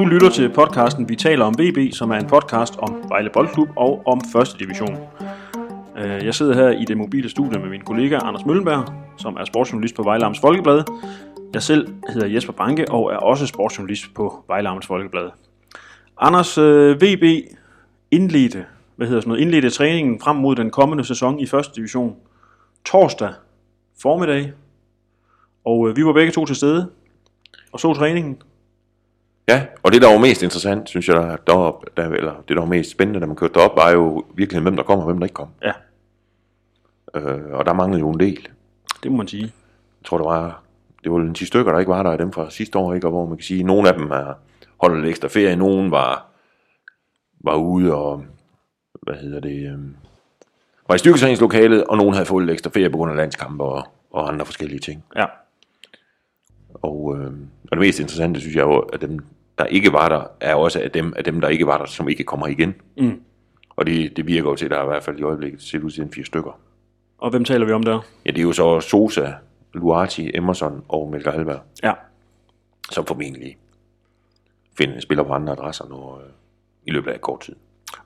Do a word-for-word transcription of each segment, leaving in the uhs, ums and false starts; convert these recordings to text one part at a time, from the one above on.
Du lytter til podcasten Vi taler om V B, som er en podcast om Vejle Boldklub og om første division. Jeg sidder her i det mobile studie med min kollega Anders Møllenberg, som er sportsjournalist på Vejle Amts Folkeblad. Jeg selv hedder Jesper Banke og er også sportsjournalist på Vejle Amts Folkeblad. Anders, V B indledte, hvad hedder sådan noget, indledte træningen frem mod den kommende sæson i første division torsdag formiddag. Og vi var begge to til stede og så træningen. Ja, og det der var mest interessant, synes jeg, der, derop, der eller det der var mest spændende, da man kørte derop, var jo virkelig, hvem der kom og hvem der ikke kom. Ja. Øh, og der manglede jo en del. Det må man sige. Jeg tror, det var, det var en ti stykker, der ikke var der, af dem fra sidste år, ikke? Og hvor man kan sige, at nogle af dem har holdt ekstra ferie, nogen var, var ude og, hvad hedder det, øh, var i styrketræningslokalet, og nogen havde fået ekstra ferie på grund af landskampe og, og andre forskellige ting. Ja. Og, øh, og det mest interessante, synes jeg jo, at dem, der ikke var der, er også af dem, af dem der ikke var der, som ikke kommer igen. Mm. Og det, det virker jo til, at der er i hvert fald i øjeblikket set ud til en fire stykker. Og hvem taler vi om der? Ja, det er jo så Sosa, Luati, Emerson og Melker Hallberg. Ja. Som formentlig finder, spiller på andre adresser nu, øh, i løbet af kort tid.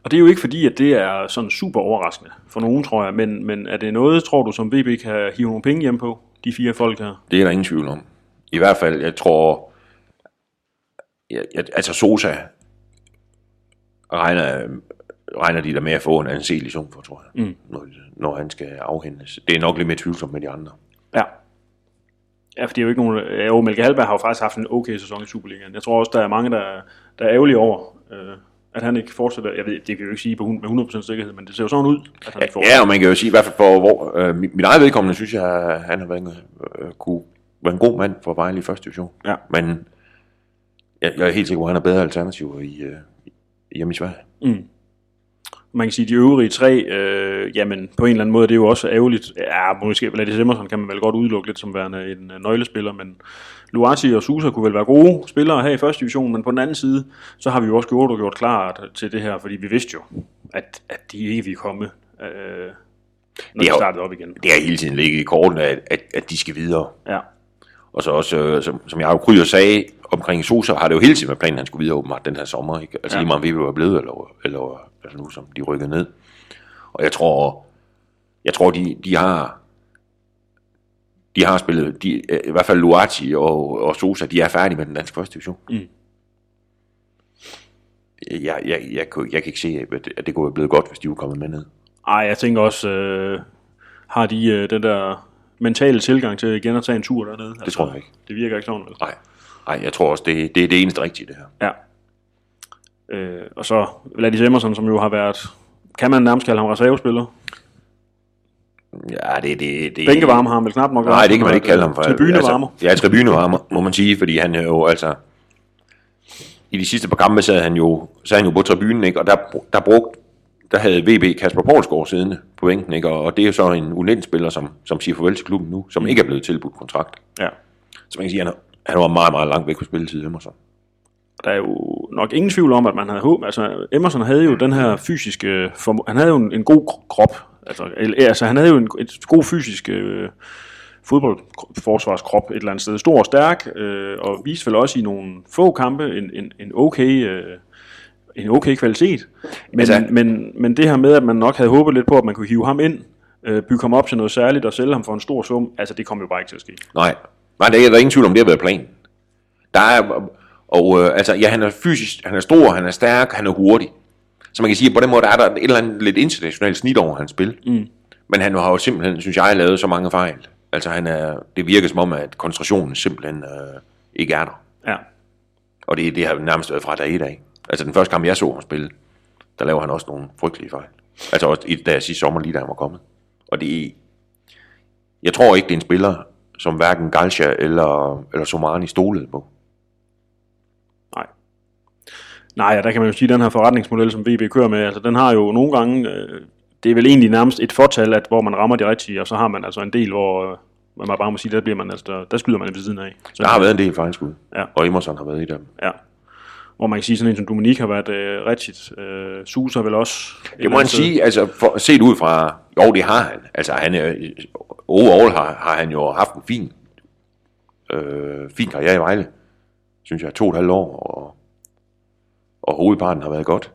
Og det er jo ikke fordi, at det er sådan super overraskende for nogen, tror jeg. Men, men er det noget, tror du, som V B kan hive nogle penge hjem på, de fire folk her? Det er der ingen tvivl om. I hvert fald, jeg tror, jeg, jeg, altså Sosa regner, regner de der med at få en anselig sum for, tror jeg, mm. når, når han skal afhændes. Det er nok lidt mere tvivlsomt med de andre. Ja, ja, for det er jo ikke nogen, jo, Melke Hallberg har jo faktisk haft en okay sæson i Superligaen. Jeg tror også, der er mange, der, der er ærgerlige over, øh, at han ikke fortsætter. Jeg ved, det kan jo ikke sige med hundrede procent sikkerhed, men det ser jo sådan ud, at han ikke fortsætter. Ja, og man kan jo sige, i hvert fald for hvor, øh, mit eget vedkommende, synes jeg, at han har været øh, kunne var en god mand for Vejle i første division. Ja. Men jeg, jeg er helt sikker på, at han har bedre alternativer i, øh, hjemme i Sverige. Mm. Man kan sige, at de øvrige tre, øh, jamen på en eller anden måde, det er jo også ærgerligt. Ja, måske Gladys Emerson kan man vel godt udelukke lidt som værende en nøglespiller, men Luati og Sosa kunne vel være gode spillere her i første division, men på den anden side, så har vi jo også gjort og gjort klar til det her, fordi vi vidste jo, at, at de ikke ville komme, øh, når de startede op igen. Det har hele tiden ligget i kortene, at, at, at de skal videre. Ja. Og så også, øh, som, som jeg har jo krydder sagde, omkring Sosa har det jo hele tiden med planen, han skulle videre åbenbart den her sommer, ikke? Altså lige meget om V B var blevet, eller, eller altså nu som de rykkede ned. Og jeg tror, jeg tror de, de har de har spillet, de, i hvert fald Luati og, og Sosa, de er færdige med den danske første division. Mm. Jeg, jeg, jeg, jeg, jeg, jeg kan ikke se, at det, at det kunne være blevet godt, hvis de var kommet med ned. Ej, jeg tænker også, øh, har de øh, den der mentale tilgang til igen at tage en tur dernede. Det altså, tror jeg ikke. Det virker ikke sådan, vel? Nej, nej, jeg tror også, det, det er det eneste rigtige, det her. Ja. Øh, og så Gladys Emerson, som jo har været, kan man nærmest kalde ham reservespiller? Ja, det det. det Bænkevarmer har han vel knap nok. Nej, det kan man ikke kalde ham. For, tribunevarmer. Altså, ja, tribunevarmer, må man sige, fordi han jo altså, i de sidste par kampe sad han jo, sad han jo på tribunen, ikke? Og der, der brugte der havde V B Kasper Poulsgaard siddende på bænken, ikke? Og det er jo så en U nitten-spiller, som, som siger farvel til klubben nu, som mm. ikke er blevet tilbudt kontrakt. Ja. Så man kan sige, at han, han var meget, meget langt væk på spilletid, Emerson. Der er jo nok ingen tvivl om, at man havde håb. Altså, Emerson havde jo den her fysiske form- han havde jo en, en god krop. Altså, altså, han havde jo en et god fysisk øh, fodboldforsvarskrop et eller andet sted. Stor og stærk, øh, og viste vel også i nogle få kampe en, en, en okay... Øh, en okay kvalitet, men, altså, men, men det her med, at man nok havde håbet lidt på, at man kunne hive ham ind, øh, bygge ham op til noget særligt og sælge ham for en stor sum, altså det kom jo bare ikke til at ske. Nej, Nej der, er, der er ingen tvivl om, det har været planen. Der er, og øh, altså, ja, han er fysisk, han er stor, han er stærk, han er hurtig. Så man kan sige, at på den måde der er der et eller andet lidt internationalt snit over hans spil, mm. men han har jo simpelthen, synes jeg, lavet så mange fejl. Altså han er, det virker som om, at koncentrationen simpelthen øh, ikke er der. Ja. Og det, det har nærmest været fra dag i dag. Altså den første kamp, jeg så ham spille, der laver han også nogle frygtelige fejl. Altså også i der sidste sommer, lige da han var kommet. Og det er, jeg tror ikke, det er en spiller, som hverken Galka eller, eller Somani stolede på. Nej. Nej, der kan man jo sige, den her forretningsmodel, som V B kører med, altså den har jo nogle gange, det er vel egentlig nærmest et fortal, at hvor man rammer de rigtige, og så har man altså en del, hvor man bare må sige, der bliver man altså, der, der skyder man ved siden af. Så der har været en del fejlskud, ja. Og Emerson har været i dem. Ja. Hvor man kan sige, sådan en som Dominik har været øh, rigtigt. Øh, Sosa vel også. Det må man sige, altså for, set ud fra, jo det har han. Altså han, øh, overall har, har han jo haft en fin, øh, fin karriere i Vejle. Synes jeg, to og et halvt år. Og og hovedparten har været godt.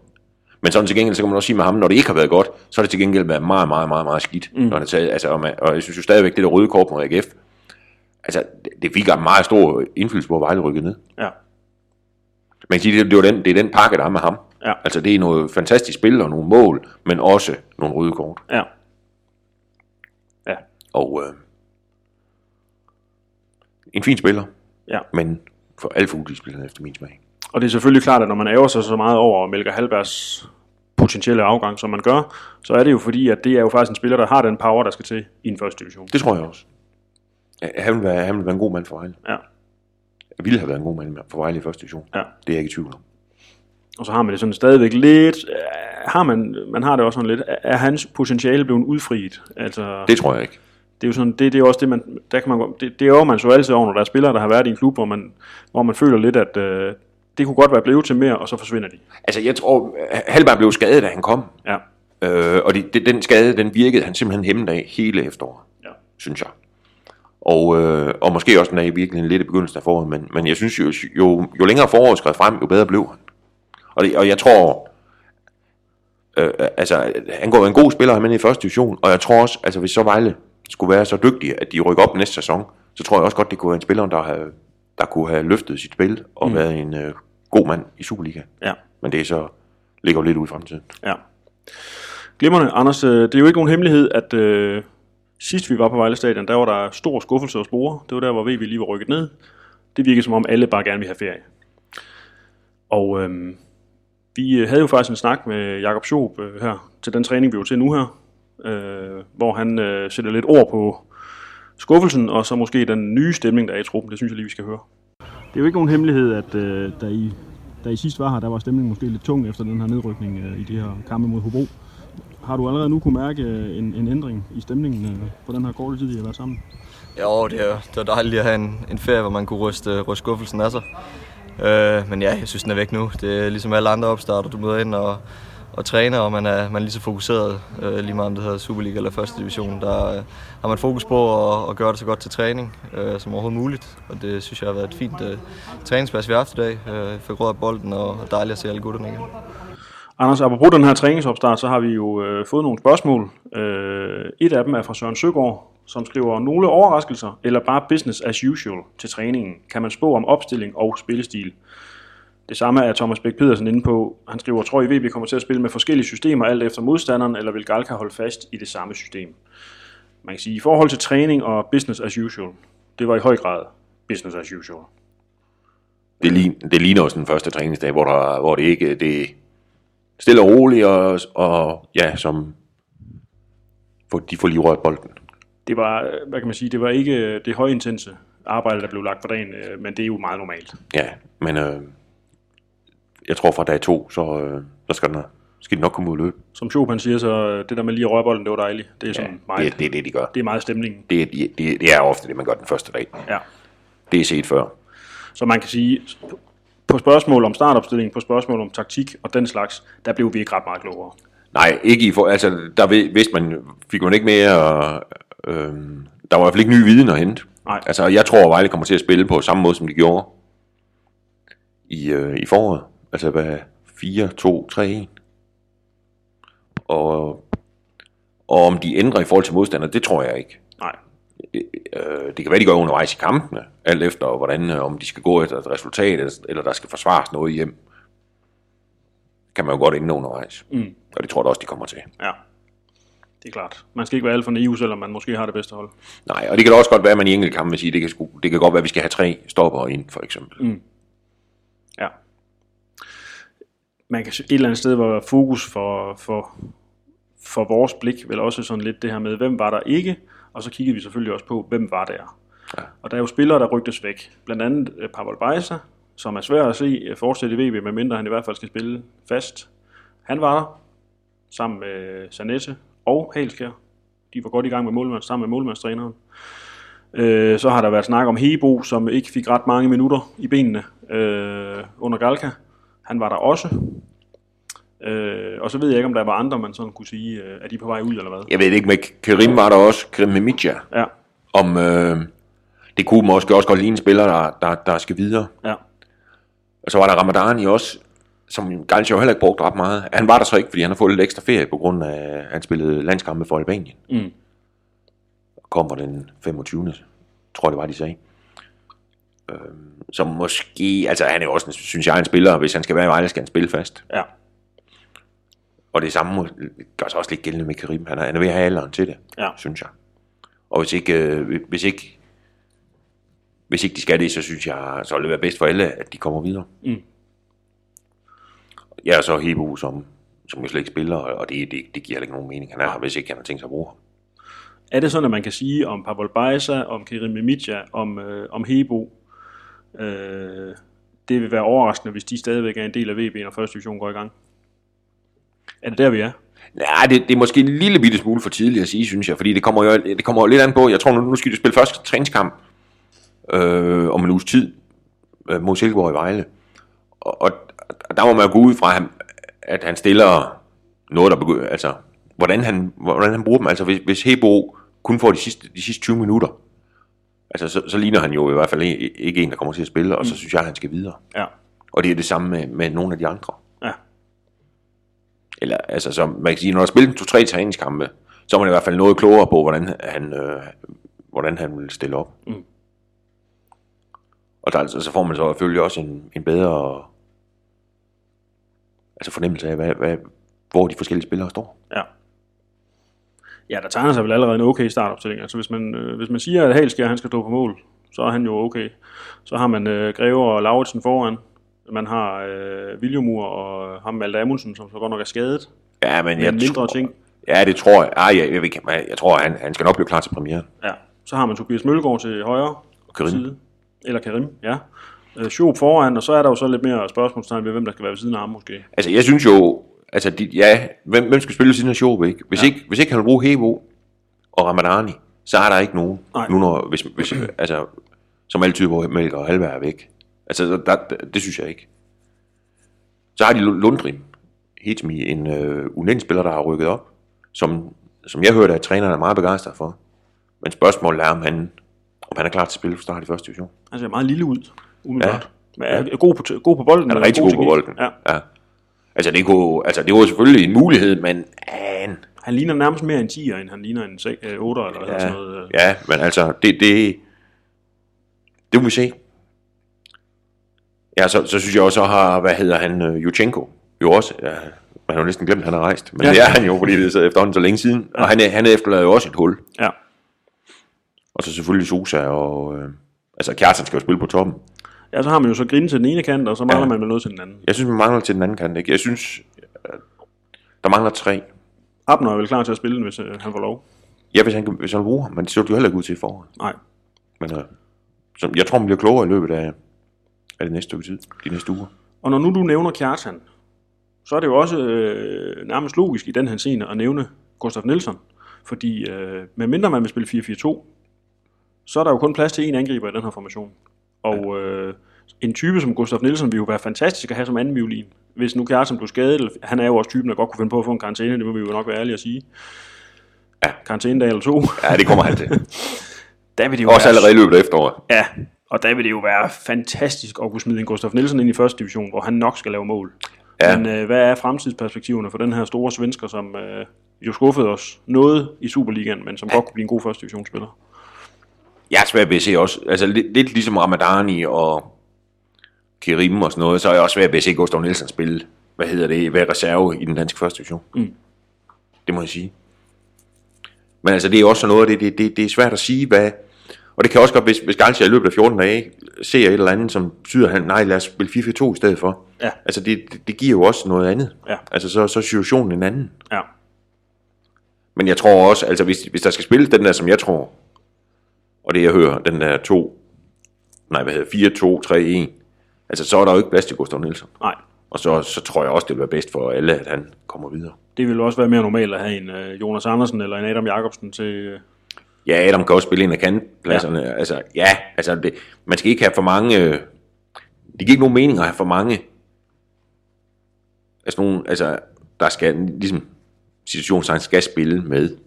Men sådan til gengæld, så kan man også sige med ham, når det ikke har været godt, så har det til gengæld været meget, meget, meget, meget skidt. Mm. Når han taget, altså, og, man, og jeg synes jo stadigvæk, det der røde kort mod A G F, altså, det fik en meget stor indflydelse på, at Vejle rykkede ned. Ja. Man kan sige, det, det, var den, det er den pakke, der er med ham. Ja. Altså, det er noget fantastisk spil og nogle mål, men også nogle røde kort. Ja. Ja. Og øh, en fin spiller, ja. Men for alle fuglespillerne efter min smag. Og det er selvfølgelig klart, at når man ærger sig så meget over Melker Hallbergs potentielle afgang, som man gør, så er det jo fordi, at det er jo faktisk en spiller, der har den power, der skal til i den første division. Det tror jeg også. Han ville være, han ville være en god mand for Vejle. Ja. Jeg ville have været en god mand for Vejle i første division. Ja. Det er jeg ikke i tvivl om. Og så har man det sådan stadigvæk lidt... Har man, man har det også sådan lidt... Er hans potentiale blevet udfriet? Altså, det tror jeg ikke. Det er jo sådan, det, det er også det, man... Der kan man det, det er jo man så altid over, når der er spillere, der har været i en klub, hvor man, hvor man føler lidt, at... Øh, det kunne godt være blevet til mere, og så forsvinder de. Altså, jeg tror, Hallberg blev skadet, da han kom. Ja. Øh, og det, det, den skade, den virkede han simpelthen hæmmet af hele efteråret, ja. Synes jeg. Og, øh, og måske også, den er i virkeligheden lidt i begyndelsen af foråret, men, men jeg synes jo, jo, jo længere foråret skred frem, jo bedre blev han. Og, det, og jeg tror, øh, altså, han går en god spiller, men i første division, og jeg tror også, altså, hvis så Vejle skulle være så dygtige, at de rykker op næste sæson, så tror jeg også godt, det kunne være en spiller, der, havde, der kunne have løftet sit spil, og mm. været en... Øh, god mand i Superliga. Ja. Men det er så ligger jo lidt ud i fremtiden. Ja. Glimrende, Anders. Det er jo ikke nogen hemmelighed, at øh, sidst vi var på Vejle Stadion, der var der stor skuffelse og spore. Det var der, hvor V B lige var rykket ned. Det virkede som om, alle bare gerne ville have ferie. Og øh, vi havde jo faktisk en snak med Jacob Schoub øh, her, til den træning, vi var til nu her, øh, hvor han øh, sætter lidt ord på skuffelsen, og så måske den nye stemning, der er i truppen. Det synes jeg lige, vi skal høre. Det er jo ikke nogen hemmelighed, at øh, da, I, da I sidst var her, der var stemningen måske lidt tung efter den her nedrykning øh, i de her kampe mod Hobro. Har du allerede nu kunne mærke øh, en, en ændring i stemningen øh, på den her korte tid, I har været sammen? Jo, det er, det var dejligt at have en, en ferie, hvor man kunne ryste, ryste skuffelsen af sig. Øh, men ja, jeg synes, den er væk nu. Det er ligesom alle andre opstarter, du møder ind og, og træner, og man er, man er lige så fokuseret, øh, lige meget om det hedder Superliga eller første division. Der øh, har man fokus på at, at gøre det så godt til træning øh, som overhovedet muligt, og det synes jeg har været et fint øh, træningspas, vi har haft i dag. Øh, fik rød af bolden, og dejligt at se alle gutterne igen. Anders, apropos den her træningsopstart, så har vi jo øh, fået nogle spørgsmål. Øh, et af dem er fra Søren Søgaard, som skriver, nogle overraskelser eller bare business as usual til træningen? Kan man spå om opstilling og spillestil? Det samme er Thomas Bæk Pedersen inde på. Han skriver, tror I V B kommer til at spille med forskellige systemer alt efter modstanderen, eller vil Galka holde fast i det samme system? Man kan sige, i forhold til træning og business as usual, det var i høj grad business as usual. Det, lign, det ligner også den første træningsdag, hvor, der, hvor det ikke det er stille og roligt, og, og ja, som for, de får lige rørt bolden. Det var, hvad kan man sige, det var ikke det højintense arbejde, der blev lagt for dagen, men det er jo meget normalt. Ja, men... Øh, Jeg tror fra dag to, så øh, der skal, den, skal den nok komme ud og løbe. Som Schoub han siger, så det der med lige at røre bolden, det var dejligt. Det er sådan ja, meget, det, det, det de gør. Det er meget stemningen. Det, det, det er ofte det, man gør den første dag. Ja. Det er set før. Så man kan sige, på spørgsmål om startopstilling, på spørgsmål om taktik og den slags, der blev vi ikke ret meget klogere. Nej, ikke i for, altså der vidste man, fik man ikke mere, øh, der var i hvert fald ikke ny viden at hente. Nej. Altså jeg tror, at Vejle kommer til at spille på samme måde, som de gjorde i, øh, i foråret. Altså hvad fire to tre en. Og, og om de ændrer i forhold til modstandere, det tror jeg ikke. Nej. Øh, det kan være, de går undervejs i kampene, alt efter hvordan, om de skal gå efter et resultat, eller der skal forsvares noget hjem. Kan man jo godt ændre undervejs. Mm. Og det tror jeg da også, de kommer til. Ja, det er klart. Man skal ikke være alt for naiv, selvom man måske har det bedste hold. Nej, og det kan da også godt være, at man i enkelte kampe vil sige, det kan, sku, det kan godt være, at vi skal have tre stopper ind, for eksempel. Mm. Ja. Man kan et eller andet sted være fokus for, for, for vores blik, vel også sådan lidt det her med, hvem var der ikke, og så kiggede vi selvfølgelig også på, hvem var der. Ja. Og der er jo spillere, der rygtes væk. Blandt andet Pavel Bajsa, som er svær at se fortsætte i V B, medmindre han i hvert fald skal spille fast. Han var der, sammen med Sanese og Halskjær. De var godt i gang med målmand, sammen med målmandstræneren. Øh, så har der været snak om Hebo, som ikke fik ret mange minutter i benene øh, under Galka. Han var der også. Øh, og så ved jeg ikke, om der var andre, man sådan kunne sige, øh, er de på vej ud eller hvad? Jeg ved ikke, men Kerim var der også. Kerim Memija. Ja. Om, øh, det kunne måske også godt ligne en spiller, der, der, der skal videre. Ja. Og så var der Ramadani også, som Galka jo heller ikke brugte ret meget. Han var der så ikke, fordi han har fået lidt ekstra ferie, på grund af, at han spillede landskampe for Albanien. Mm. Kommer den femogtyvende tror det var, de sagde. Som måske, altså han er jo også, synes jeg, en spiller, hvis han skal være i Vejle, skal han spille fast. Ja. Og det samme gør sig også lidt gældende med Kerim. Han er, han er ved at have alderen til det, ja, synes jeg. Og hvis ikke, hvis ikke, hvis ikke de skal det, så synes jeg, så vil det være bedst for alle, at de kommer videre. Mm. Ja, og så Hebo, som, som jo slet ikke spiller, og det, det, det giver heller ikke nogen mening. Han er her, hvis ikke han har tænkt sig at bruge ham. Er det sådan, at man kan sige om Pavel Bajsa, om Kerim Memija, om, øh, om Hebo, øh, det vil være overraskende, hvis de stadigvæk er en del af V B'en, og første division går i gang? Er det der, vi er? Nej, det, det er måske en lille bitte smule for tidligt at sige, synes jeg, fordi det kommer jo, det kommer jo lidt an på. Jeg tror, nu, nu skal de spille første træningskamp øh, om en uges tid øh, mod Silkeborg i Vejle. Og, og der må man jo gå ud fra, at han stiller noget, der begynder, altså hvordan han, hvordan han bruger dem. Altså hvis, hvis Hebo kun får de sidste, de sidste tyve minutter, altså så, så ligner han jo i hvert fald ikke en, der kommer til at spille, og så synes jeg, at han skal videre. Ja. Og det er det samme med, med nogle af de andre. Ja. Eller altså, så man kan sige, når der spiller to-tre træningskampe, så er man i hvert fald noget klogere på, hvordan han, øh, hvordan han vil stille op. Mm. Og der, altså, så får man så selvfølgelig også en, en bedre altså fornemmelse af, hvad, hvad, hvor de forskellige spillere står. Ja. Ja, der tegner sig vel allerede en okay startopstilling. Altså hvis man, øh, hvis man siger, at Halskjær, han skal stå på mål, så er han jo okay. Så har man øh, Greve og Lauritsen foran. Man har øh, William Moore og ham Alda Amundsen, som så godt nok er skadet. Ja, men jeg mindre tror, ting. Ja, det tror jeg. Ah, jeg, jeg, jeg, jeg tror, han, han skal nok blive klar til premieren. Ja, så har man Tobias Mølgaard til højre og Kerim. Side. Eller Kerim, ja. Schoub foran, og så er der jo så lidt mere spørgsmålstegn ved, hvem der skal være ved siden af ham måske. Altså, jeg synes jo, altså, de, ja, hvem, hvem skal spille ved siden af Schoub, ikke? Hvis, ja. ikke? hvis ikke han vil bruge Hebo og Ramadani, så er der ikke nogen. Nej. Nu når, hvis, hvis, altså, som altid, hvor Melker og Hallberg er væk. Altså, der, det synes jeg ikke. Så har de Lundrin, Hitmi, en øh, U nitten-spiller, der har rykket op, som, som jeg hørte, at træneren er meget begejstret for. Men spørgsmålet er, om han, om han er klar til at spille for start i første division. Han ser meget lille ud, umiddelbart. Ja. Men er, er god, på, god på bolden. Han er, er rigtig god, god på bolden, ja. ja. Altså, det kunne, altså, det var selvfølgelig en mulighed, men han... Han ligner nærmest mere en tier, end han ligner en otter eller, ja, eller sådan noget. Ja, men altså, det... Det, det må vi se. Ja, så, så synes jeg også, så har, hvad hedder han, uh, Juchenko, jo også, ja, man har jo næsten glemt, han har rejst, men ja, det er han jo, fordi det er efterhånden så længe siden, ja. Og han, han efterlader jo også et hul. Ja. Og så selvfølgelig Sosa, og, øh, altså Kjartan skal jo spille på toppen. Ja, så har man jo så Grine til den ene kant, og så mangler ja. man med noget til den anden. Jeg synes, man mangler til den anden kant, ikke? Jeg synes, der mangler tre. Abner er vel klar til at spille den, hvis øh, han får lov? Ja, hvis han, hvis han vil bruge ham, men det så jo heller ikke ud til i foråret. Nej. Men øh, så, jeg tror, man bliver klogere i løbet af... Er det næste uge tid? De næste uger. Og når nu du nævner Kjartan, så er det jo også øh, nærmest logisk i den her scene at nævne Gustav Nielsen. Fordi øh, medmindre man vil spille fire fire to, så er der jo kun plads til én angriber i den her formation. Og øh, en type som Gustav Nielsen vil jo være fantastisk at have som anden violin. Hvis nu Kjartan blev skadet, han er jo også typen, der godt kunne finde på at få en karantæne, det må vi jo nok være ærlige at sige. Ja. Karantænedag eller to. Ja, det kommer han til. Der vil de jo også være... allerede i løbet af efteråret. Ja. Og der vil det jo være fantastisk at kunne smide en Gustav Nielsen ind i første division, hvor han nok skal lave mål. Ja. Men øh, hvad er fremtidsperspektiverne for den her store svensker, som øh, jo skuffede os noget i Superligaen, men som ja. godt kunne blive en god første divisionsspiller? Jeg er svært ved at se også, altså lidt, lidt ligesom Ramadani og Kerim og sådan noget, så er jeg også svært ved at se Gustav Nielsen spille, hvad hedder det, være reserve i den danske første division. Mm. Det må jeg sige. Men altså det er også noget, det, det, det, det er svært at sige, hvad... Og det kan også godt, hvis, hvis Galcia i løbet af fjorten dage ser et eller andet, som syder han, nej lad os spille fire fire to i stedet for. Ja. Altså det, det, det giver jo også noget andet. Ja. Altså så, så er situationen en anden. Ja. Men jeg tror også, altså hvis, hvis der skal spille den der, som jeg tror, og det jeg hører, den der to, nej hvad hedder fire to tre en, altså så er der jo ikke plads til Gustav Nielsen. Nej. Og så, så tror jeg også, det vil være bedst for alle, at han kommer videre. Det vil også være mere normalt at have en øh, Jonas Andersen eller en Adam Jacobsen til... Øh... Ja, Adam kan også spille en af kantpladserne. Ja. Altså, ja, altså det, man skal ikke have for mange... Øh, det giver ikke nogen mening at have for mange... Altså, nogen, altså der skal ligesom... Situationen skal spille med.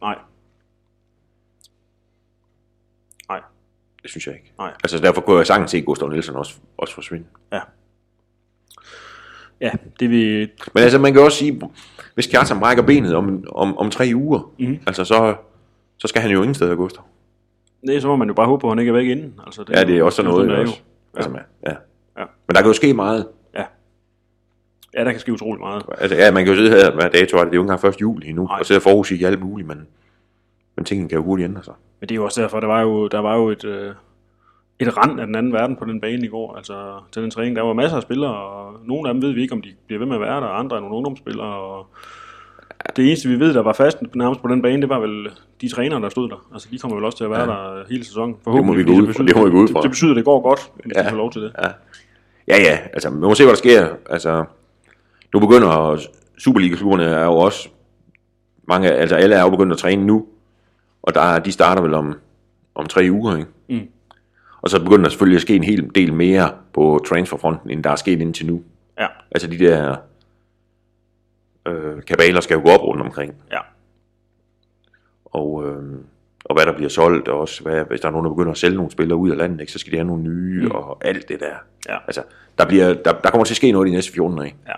Nej. Nej. Det synes jeg ikke. Nej. Altså, derfor kunne jeg sagtens se Gustav Nielsen også, også forsvinde. Ja. Ja, det vil... Men altså, man kan også sige, hvis Kjartan brækker benet om, om, om tre uger, mm-hmm. altså så, så skal han jo ingen steder, Gustav. Det så må man jo bare håbe på, at han ikke er væk inden. Altså, det ja, det er jo, også sådan noget. Der også. Ja. Altså, man, ja. Ja. Men der kan jo ske meget. Ja, ja der kan ske utrolig meget. Altså, ja, man kan jo sidde her, hvad dato er det, det er jo ikke engang første juli endnu, nej. Og sidde og forudsige alt muligt, men, men tingene kan jo hurtigt ændre sig. Men det er jo også derfor, der var jo, der var jo et... Øh... Et rand af den anden verden på den bane i går. Altså til den træning, der var masser af spillere, og nogle af dem ved vi ikke, om de bliver ved med at være der, og andre er nogle ungdomsspillere. Og det eneste vi ved, der var fast nærmest på den bane, det var vel de trænere, der stod der. Altså de kommer vel også til at være ja. Der hele sæsonen. Forhåbentlig. Det må vi gå ud fra. Det, betyder, det, det, det betyder, at det går godt, hvis ja. De får lov til det. Ja. ja, ja. Altså man må se, hvad der sker. Altså nu begynder Superliga-klubberne er jo også mange, altså alle er jo begyndt at træne nu, og der, de starter vel om, om tre uger, ikke? Mm. Og så begynder der selvfølgelig at ske en hel del mere på transferfronten, end der er sket indtil nu. Ja. Altså de der øh, kabaler skal jo gå op rundt omkring. Ja. Og, øh, og hvad der bliver solgt, og også hvad, hvis der er nogen, der begynder at sælge nogle spillere ud af landet, ikke, så skal de have nogle nye mm. og alt det der. Ja. Altså der, bliver, der, der kommer til at ske noget i de næste fjorten dage. Ja.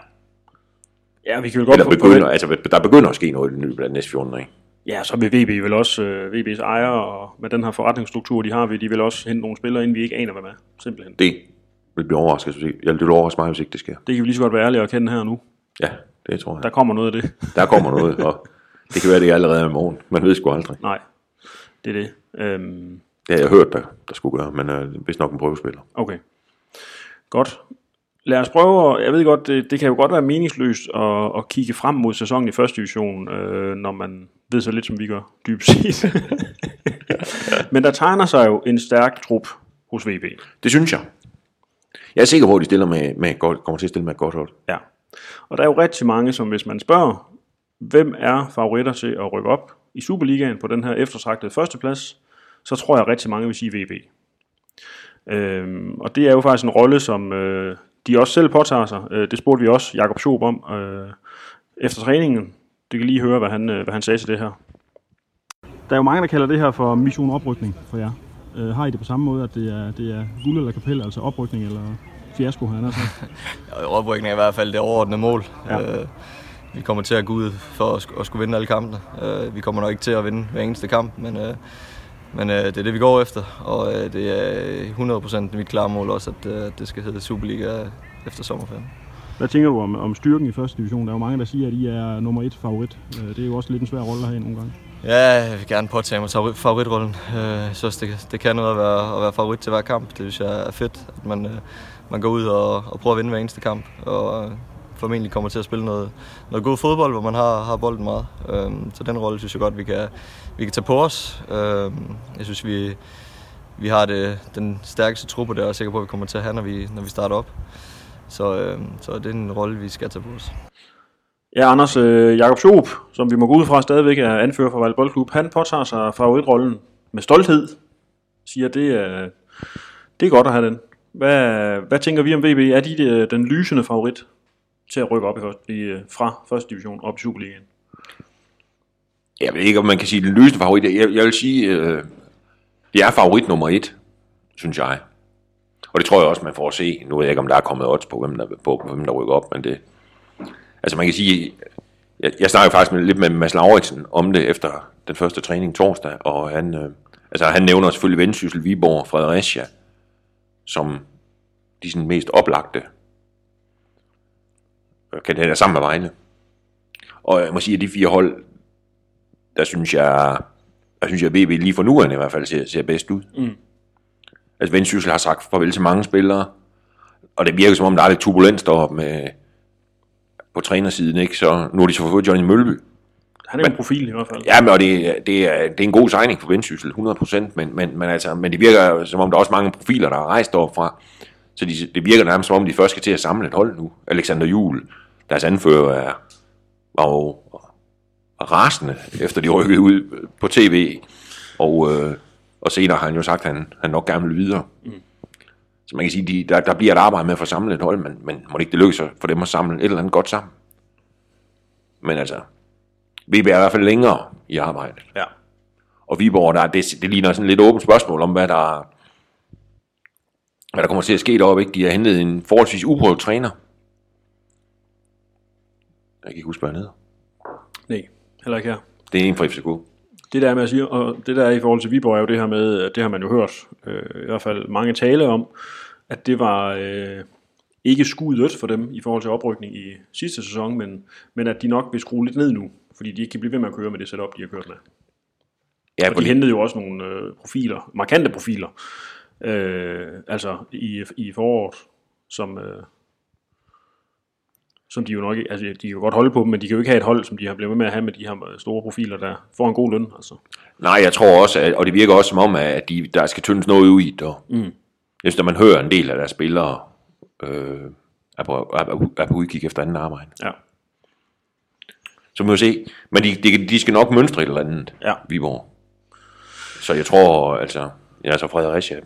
Ja, vi kan jo godt Eller begynder, for... altså, der begynder at ske noget i de næste fjorten dage. Ja, så vil V B vel også, øh, V B's ejer, og med den her forretningsstruktur, de har, vil de vel også hente nogle spillere, inden vi ikke aner, hvad med, simpelthen. Det vil blive overrasket, hvis jeg vil overraske mig, hvis ikke det sker. Det kan vi lige så godt være ærlige og kende her nu. Ja, det tror jeg. Der kommer noget af det. Der kommer noget, og det kan være, det er allerede i morgen. Man ved sgu aldrig. Nej, det er det. Øhm... Det har jeg hørt, der, der skulle gøre, men øh, hvis nok en prøvespiller. Okay, godt. Lad os prøve, og jeg ved godt, det, det kan jo godt være meningsløst at, at kigge frem mod sæsonen i første division, øh, når man ved så lidt, som vi gør, dybt set. Men der tegner sig jo en stærk trup hos V B. Det synes jeg. Jeg er sikker på, at de stiller med, med godt, kommer til at stille med et godt hold. Ja, og der er jo rigtig mange, som hvis man spørger, hvem er favoritter til at rykke op i Superligaen på den her eftertragtede førsteplads, så tror jeg, rigtig mange vil sige V B. Øhm, og det er jo faktisk en rolle, som... Øh, de også selv påtager sig. Det spurgte vi også Jacob Schoub om øh, efter træningen. Du kan lige høre, hvad han, hvad han sagde til det her. Der er jo mange, der kalder det her for mission oprykning for jer. Øh, har I det på samme måde, at det er, det er guld eller kapel, altså oprykning eller fiasko? Han altså? Oprykning er i hvert fald det overordnede mål. Ja. Øh, vi kommer til at gå ud for at, at skulle vinde alle kampene. Øh, vi kommer nok ikke til at vinde hver eneste kamp, men... Øh, Men øh, det er det, vi går efter, og øh, det er hundrede procent mit klare mål også, at øh, det skal hedde Superliga efter sommerferien. Hvad tænker du om, om styrken i første division? Der er jo mange, der siger, at I er nummer et favorit. Det er jo også lidt en svær rolle herinde nogle gange. Ja, jeg vil gerne påtage mig favoritrollen. Jeg synes, det, det kan noget at være, at være favorit til hver kamp. Det synes jeg er fedt, at man, man går ud og, og prøver at vinde hver eneste kamp. Og formentlig kommer til at spille noget, noget god fodbold, hvor man har, har bolden meget. Så den rolle synes jeg godt, vi kan, vi kan tage på os. Jeg synes, vi, vi har det, den stærkeste truppe, der er jeg sikker på, at vi kommer til at have, når vi, når vi starter op. Så, så det er en rolle, vi skal tage på os. Ja, Anders, Jacob Schoub, som vi må gå ud fra stadigvæk er anfører for Vejle Boldklub, han påtager sig favoritrollen med stolthed. Siger, det er, det er godt at have den. Hvad, hvad tænker vi om V B? Er de den lysende favorit til at rykke op i, fra første division op i Superligaen? Jeg ved ikke, om man kan sige den lysende favorit. Jeg, jeg vil sige, øh, det er favorit nummer et, synes jeg. Og det tror jeg også, man får at se. Nu ved jeg ikke, om der er kommet odds på, hvem der, på, hvem der rykker op, men det... Altså man kan sige, jeg, jeg snakker faktisk med, lidt med Mads Lauritsen om det efter den første træning torsdag, og han, øh, altså, han nævner selvfølgelig Vendsyssel, Viborg, Fredericia, som de sådan mest oplagte kandidater sammen med Vejle. Og jeg må sige, at de fire hold, der synes jeg, der synes jeg, at V B lige for nuværende i hvert fald ser, ser bedst ud. Mm. Altså Vendsyssel har sagt farvel til mange spillere, og det virker som om, der er lidt turbulens deroppe med, på trænersiden, ikke? Så nu har de så fået Johnny Mølby. Han er men, en profil i hvert fald. Ja, men og det, det, er, det er en god signing for Vendsyssel, hundrede procent, men, men, men, altså, men det virker som om, der er også mange profiler, der er rejst deroppe fra. Så de, det virker nærmest som om, de først skal til at samle et hold nu. Alexander Juhl, deres anfører, er, var jo var rasende, efter de rykkede ud på tv. Og, øh, og senere har han jo sagt, at han, han nok gerne vil videre. Mm. Så man kan sige, de, der, der bliver et arbejde med at få samlet et hold, men, men må det ikke det lykkes for dem at samle et eller andet godt sammen. Men altså, V B er i hvert fald længere i arbejdet. Ja. Og Viborg, der, det, det ligner sådan lidt åbent spørgsmål om, hvad der hvad der kommer til at ske deroppe, ikke? De har hentet en forholdsvis uprøvet træner, Jeg kan ikke huske, hvad han hedder. Nej, heller ikke her. Det er en fra F C K. Det der med at sige, og det der i forhold til Viborg er jo det her med, det har man jo hørt, øh, i hvert fald mange tale om, at det var øh, ikke skudt for dem i forhold til oprykning i sidste sæson, men, men at de nok vil skrue lidt ned nu, fordi de ikke kan blive ved med at køre med det setup, de har kørt med. Ja, og de hentede jo også nogle øh, profiler, markante profiler, øh, altså i, i foråret, som... Øh, som de jo nok, altså de kan jo godt holde på dem, men de kan jo ikke have et hold, som de har blevet med at have med de her store profiler, der får en god løn. Altså. Nej, jeg tror også, at, og det virker også som om, at de, der skal tyndes noget ud i det. Mm. Efter man hører en del af deres spillere, øh, er, på, er, er på udkig efter anden arbejde. Ja. Så må vi se. Men de, de, de skal nok mønstre et eller andet, ja. Viborg. Så jeg tror, altså, ja, altså Fredericia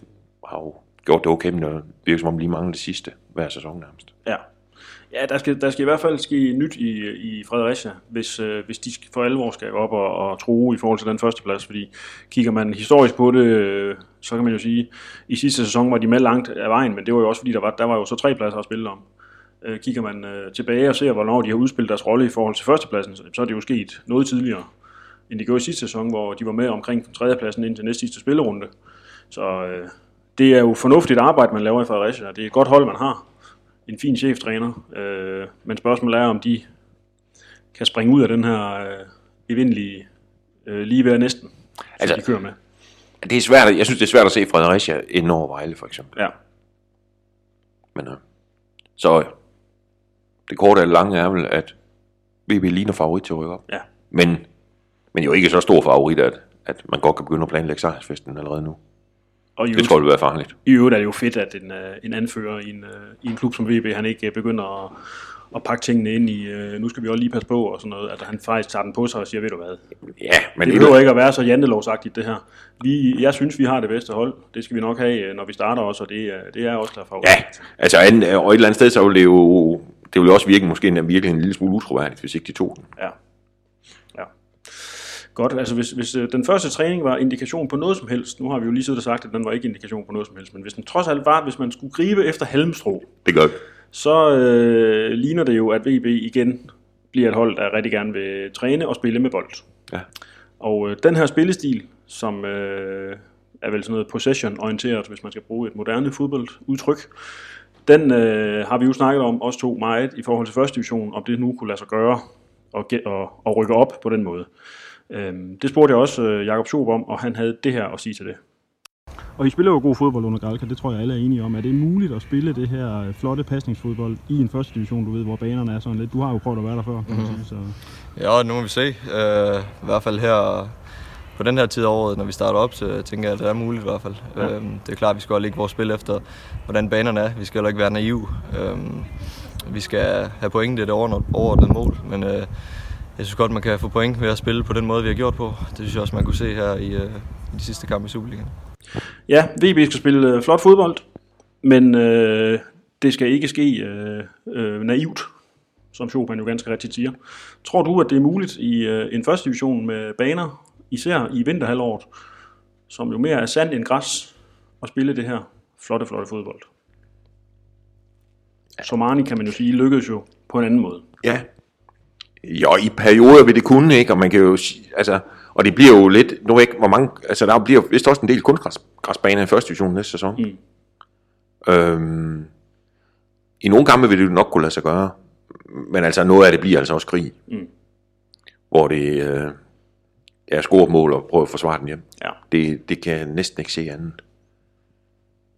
har jo gjort det okay, men det virker som om lige mangler det sidste hver sæson nærmest. Ja. Ja, der skal, der skal i hvert fald ske nyt i, i Fredericia, hvis, øh, hvis de for alvor skal gå op og, og true i forhold til den første plads, fordi kigger man historisk på det, øh, så kan man jo sige, at i sidste sæson var de med langt af vejen, men det var jo også fordi, der var, der var jo så tre pladser at spille om. Øh, kigger man øh, tilbage og ser, hvornår de har udspillet deres rolle i forhold til førstepladsen, så er det jo sket noget tidligere, end de gjorde i sidste sæson, hvor de var med omkring tredjepladsen indtil næst sidste spillerunde. Så øh, det er jo fornuftigt arbejde, man laver i Fredericia, det er et godt hold, man har. En fin cheftræner, øh, men spørgsmålet er, om de kan springe ud af den her øh, evindelige øh, lige ved næsten, som altså, de kører med. Det er svært, jeg synes, det er svært at se Fredericia inden over Vejle, for eksempel. Ja. Men øh, så øh, det korte og lange er vel, at V B ligner favorit til at rykke op. Ja. Men, men jo ikke så stor favorit, at, at man godt kan begynde at planlægge sejrsfesten allerede nu. Og det tror jeg vil være farligt. I øvrigt er det jo fedt, at en, en anfører i en, i en klub som V B, han ikke begynder at, at pakke tingene ind i, nu skal vi også lige passe på og sådan noget, at han faktisk tager den på sig og siger, ved du hvad, ja, men det behøver det... ikke at være så jantelovsagtigt det her. Vi, jeg synes, vi har det bedste hold, det skal vi nok have, når vi starter også, og det, det er også der favorit. Ja, altså anden, og et eller andet sted, så vil det jo, det vil jo også virke måske en, virkelig en lille smule utroværdigt, hvis ikke de tog den. Ja. Godt, altså hvis, hvis den første træning var indikation på noget som helst, nu har vi jo lige siddet og sagt, at den var ikke indikation på noget som helst, men hvis den trods alt var, hvis man skulle gribe efter halmstrå, det gør. så øh, ligner det jo, at V B igen bliver et hold, der rigtig gerne vil træne og spille med bold. Ja. Og øh, den her spillestil, som øh, er vel sådan noget possession-orienteret, hvis man skal bruge et moderne fodboldudtryk, den øh, har vi jo snakket om, også to meget, i forhold til første division, om det nu kunne lade sig gøre og, og, og rykke op på den måde. Det spurgte jeg også Jacob Schoub om, og han havde det her at sige til det. Og I spiller jo god fodbold under Galka, det tror jeg alle er enige om. Er det muligt at spille det her flotte pasningsfodbold i en første division, du ved, hvor banerne er sådan lidt? Du har jo prøvet at være der før, kan man sige. Så... Ja, nu må vi se. Øh, I hvert fald her på den her tid af året, når vi starter op, så tænker jeg, at det er muligt i hvert fald. Ja. Øh, det er klart, at vi skal lægge vores spil efter, hvordan banerne er. Vi skal heller ikke være naive. Øh, vi skal have point, det er over, over den mål, men... Øh, Jeg synes godt, man kan få point ved at spille på den måde, vi har gjort på. Det synes jeg også, man kunne se her i, øh, i de sidste kampe i Superligaen. Ja, V B skal spille øh, flot fodbold, men øh, det skal ikke ske øh, øh, naivt, som Schopen jo ganske rigtigt siger. Tror du, at det er muligt i øh, en første division med baner, især i vinterhalvåret, som jo mere er sand end græs, at spille det her flotte, flotte fodbold? Somani, kan man jo sige, lykkedes jo på en anden måde. Ja. Jo, i perioder vil det kunne, ikke? Og man kan jo altså, og det bliver jo lidt, nu ikke, hvor mange, altså der bliver vist også en del kunstgræsbaner i første division næste sæson. Mm. Øhm, I nogle kampe vil det jo nok kunne lade sig gøre, men altså noget af det bliver altså også krig, mm. hvor det øh, er scoremål og prøve at forsvare den hjem. Ja. Det, det kan næsten ikke se andet.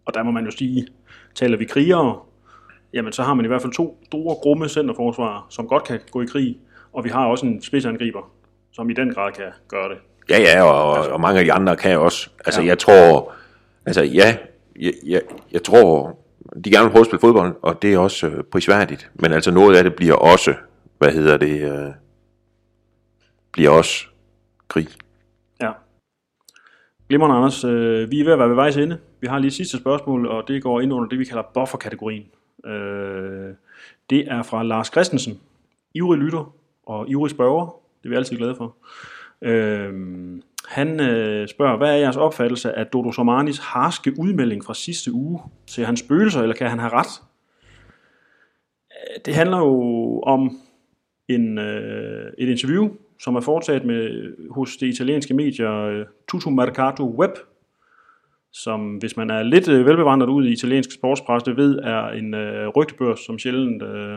Og der må man jo sige, taler vi krigere, jamen så har man i hvert fald to store grumme centerforsvarer, som godt kan gå i krig. Og vi har også en spidsangriber, som i den grad kan gøre det. Ja, ja, og, altså. og mange af de andre kan også. Altså, ja. jeg tror, altså ja, jeg, jeg, jeg tror, de gerne vil prøve at spille fodbold, og det er også øh, prisværdigt. Men altså noget af det bliver også, hvad hedder det, øh, bliver også krig. Ja. Glimrende, Anders. Øh, vi er ved at være ved vejs ende. Vi har lige sidste spørgsmål, og det går ind under det, vi kalder bufferkategorien. Øh, det er fra Lars Christensen, ivrig lytter. Og ivrig spørger, det er vi altid glade for. Øhm, han øh, spørger, hvad er jeres opfattelse af Dodo Somanis harske udmelding fra sidste uge? Ser han spøgelser, eller kan han have ret? Øh, det handler jo om en, øh, et interview, som er foretaget med, hos det italienske medier øh, Tutto Mercato Web, som, hvis man er lidt øh, velbevandret ud i italiensk sportspresse, ved, er en øh, rygtebørs, som sjældent øh,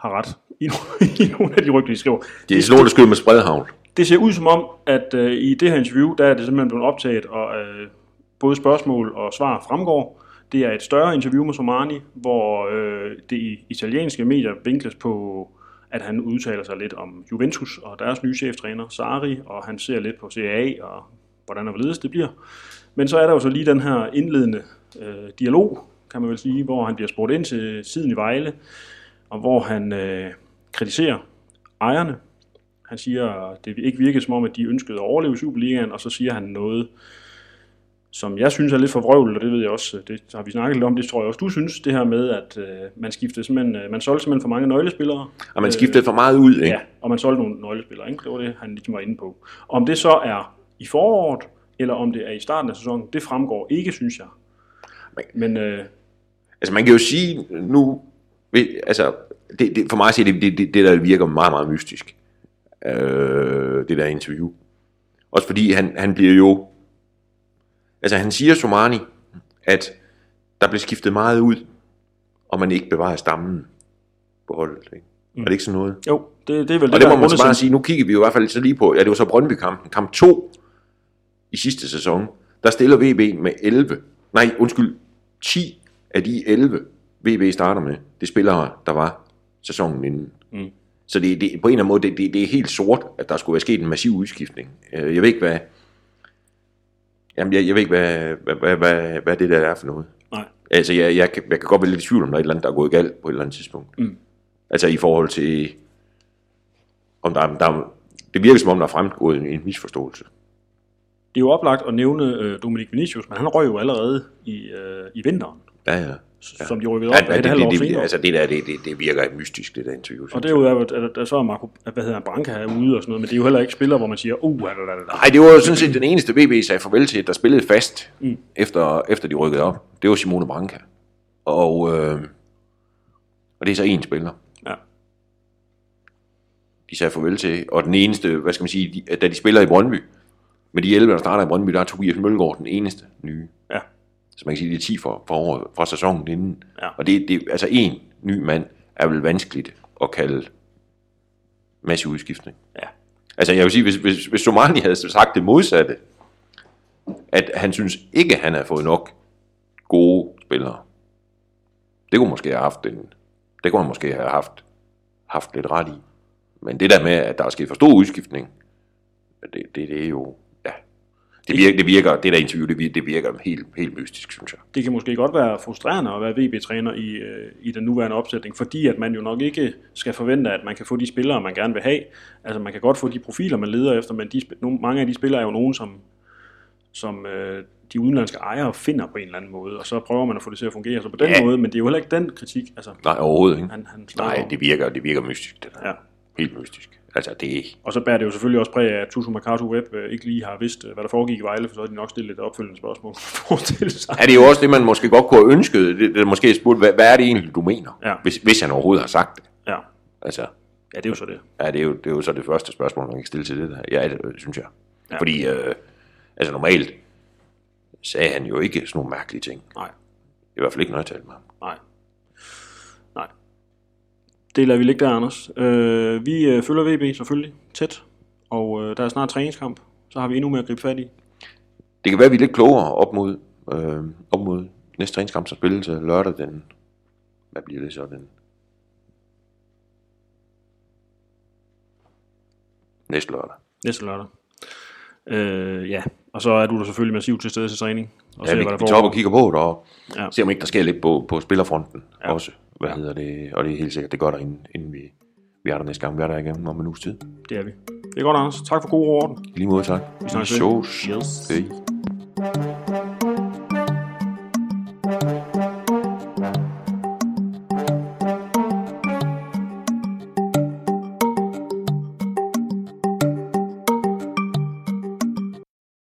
har ret i, i nogle af de rygter, de skriver. Det er slået skyld med spredhavn. Det ser ud som om, at øh, i det her interview, der er det simpelthen blevet optaget, og øh, både spørgsmål og svar fremgår. Det er et større interview med Somani, hvor øh, det italienske medier vinkles på, at han udtaler sig lidt om Juventus og deres nye cheftræner, Sarri, og han ser lidt på C A A og hvordan og hvorledes det bliver. Men så er der jo så lige den her indledende øh, dialog, kan man vel sige, hvor han bliver spurgt ind til siden i Vejle, og hvor han øh, kritiserer ejerne. Han siger, at det ikke virkede som om, at de ønskede at overleve Superligaen, og så siger han noget, som jeg synes er lidt for vrøvlet, og det ved jeg også, det har vi snakket lidt om, det tror jeg også, du synes, det her med, at øh, man skiftede simpelthen, øh, man solgte simpelthen for mange nøglespillere. Og man skiftede øh, for meget ud, ikke? Ja, og man solgte nogle nøglespillere, ikke? Det var det, han ligesom var inde på. Om det så er i foråret, eller om det er i starten af sæsonen, det fremgår ikke, synes jeg. Men, øh, altså man kan jo sige nu, altså det, det, for mig at se, det, det, det der virker meget, meget mystisk, øh, det der interview. Også fordi han, han bliver jo, altså han siger, Somani, at der blev skiftet meget ud, og man ikke bevarer stammen på holdet. Ikke? Mm. Er det ikke sådan noget? Jo, det, det er vel det. Og det må man så bare sige, nu kigger vi jo i hvert fald så lige på, ja det var så Brøndby-kampen, kamp to i sidste sæson, der stiller V B med elleve, nej undskyld, ti af de elleve V B starter med, det spillere, der var sæsonen inden. Mm. Så det, det, på en eller anden måde, det, det, det er helt sort, at der skulle være sket en massiv udskiftning. Jeg ved ikke, hvad... Jamen, jeg, jeg ved ikke, hvad, hvad, hvad, hvad, hvad det der er for noget. Nej. Altså, jeg, jeg, kan, jeg kan godt være lidt i tvivl om, der er et eller andet, der er gået galt på et eller andet tidspunkt. Mm. Altså, i forhold til, om der, der, det virker som om, der er fremgået en, en misforståelse. Det er jo oplagt at nævne øh, Dominik Vinicius, men han røg jo allerede i, øh, i vinteren. Ja, ja. Ja. Som de rykkede op, ja, ja, det, det, det, det, altså det der, det, det, det virker mystisk, det der interview. Og det er jo, at der så er Marco, hvad hedder han, Branca herude og sådan noget, men det er jo heller ikke spiller, hvor man siger, uh, nej, det var jo sådan set den eneste V B sagde farvel til, der spillede fast, mm. efter, efter de rykkede op. Det var Simone Branca. Og, øh, og det er så én spiller. Ja. De sagde farvel til, og den eneste, hvad skal man sige, de, da de spiller i Brøndby, med de elleve, der starter i Brøndby, der er Tobias Mølgaard den eneste nye. Ja. Så man kan sige, det er ti for, for året, fra sæsonen inden. Ja. Og det, det, altså en ny mand er vel vanskeligt at kalde massiv udskiftning. Ja. Altså jeg vil sige, hvis, hvis, hvis Somani havde sagt det modsatte, at han synes ikke, han havde fået nok gode spillere, det kunne måske have haft en, det kunne han måske have haft, haft lidt ret i. Men det der med, at der er sket for stor udskiftning, det, det, det er jo... Det virker, det virker, det der interview, det virker, det virker helt, helt mystisk, synes jeg. Det kan måske godt være frustrerende at være V B-træner i, i den nuværende opsætning, fordi at man jo nok ikke skal forvente, at man kan få de spillere, man gerne vil have. Altså man kan godt få de profiler, man leder efter, men de, mange af de spillere er jo nogen, som, som øh, de udenlandske ejere finder på en eller anden måde, og så prøver man at få det til at fungere så på den ja. måde, men det er jo heller ikke den kritik. Altså, nej, overhovedet ikke. Han, han Nej, det virker, det virker mystisk, det der. Ja. Helt mystisk. Altså, det... Og så bærer det jo selvfølgelig også præg af, at Tutto Mercato Web ikke lige har vidst, hvad der foregik i Vejle, for så har de nok stillet et opfølgende spørgsmål. Ja, det er jo også det, man måske godt kunne have ønsket. Det er måske spurgt, hvad, hvad er det egentlig, du mener? Ja. Hvis, hvis han overhovedet har sagt det. Ja, altså, ja det er jo så det. Ja, det er jo, det er jo så det første spørgsmål, man kan stille til det der. Ja, det synes jeg. Ja. Fordi, øh, altså normalt sagde han jo ikke sådan nogle mærkelige ting. Nej. Det er i hvert fald ikke noget, jeg talte med ham. Nej. Det lader vi ligge der, Anders. Øh, vi øh, følger V B selvfølgelig tæt, og øh, der er snart træningskamp, så har vi endnu mere at gribe fat i. Det kan være, vi er lidt klogere op mod, øh, op mod næste træningskamp, som spilles lørdag den... Hvad bliver det så den? Næste lørdag. Næste lørdag. Øh, ja, og så er du da selvfølgelig massivt til stede til træning. Og ja, ser, vi, vi tager op og kigger på det, og ja. ser om ikke der sker lidt på, på spillerfronten ja. også. Hvad hedder det? Og det er helt sikkert, det gør der, inden, inden vi, vi er der næste gang. Vi er der igen om en uges tid. Det er vi. Det er godt, Anders. Tak for god orden. Lige måde, tak. Vi snakkes. Yes. Hey.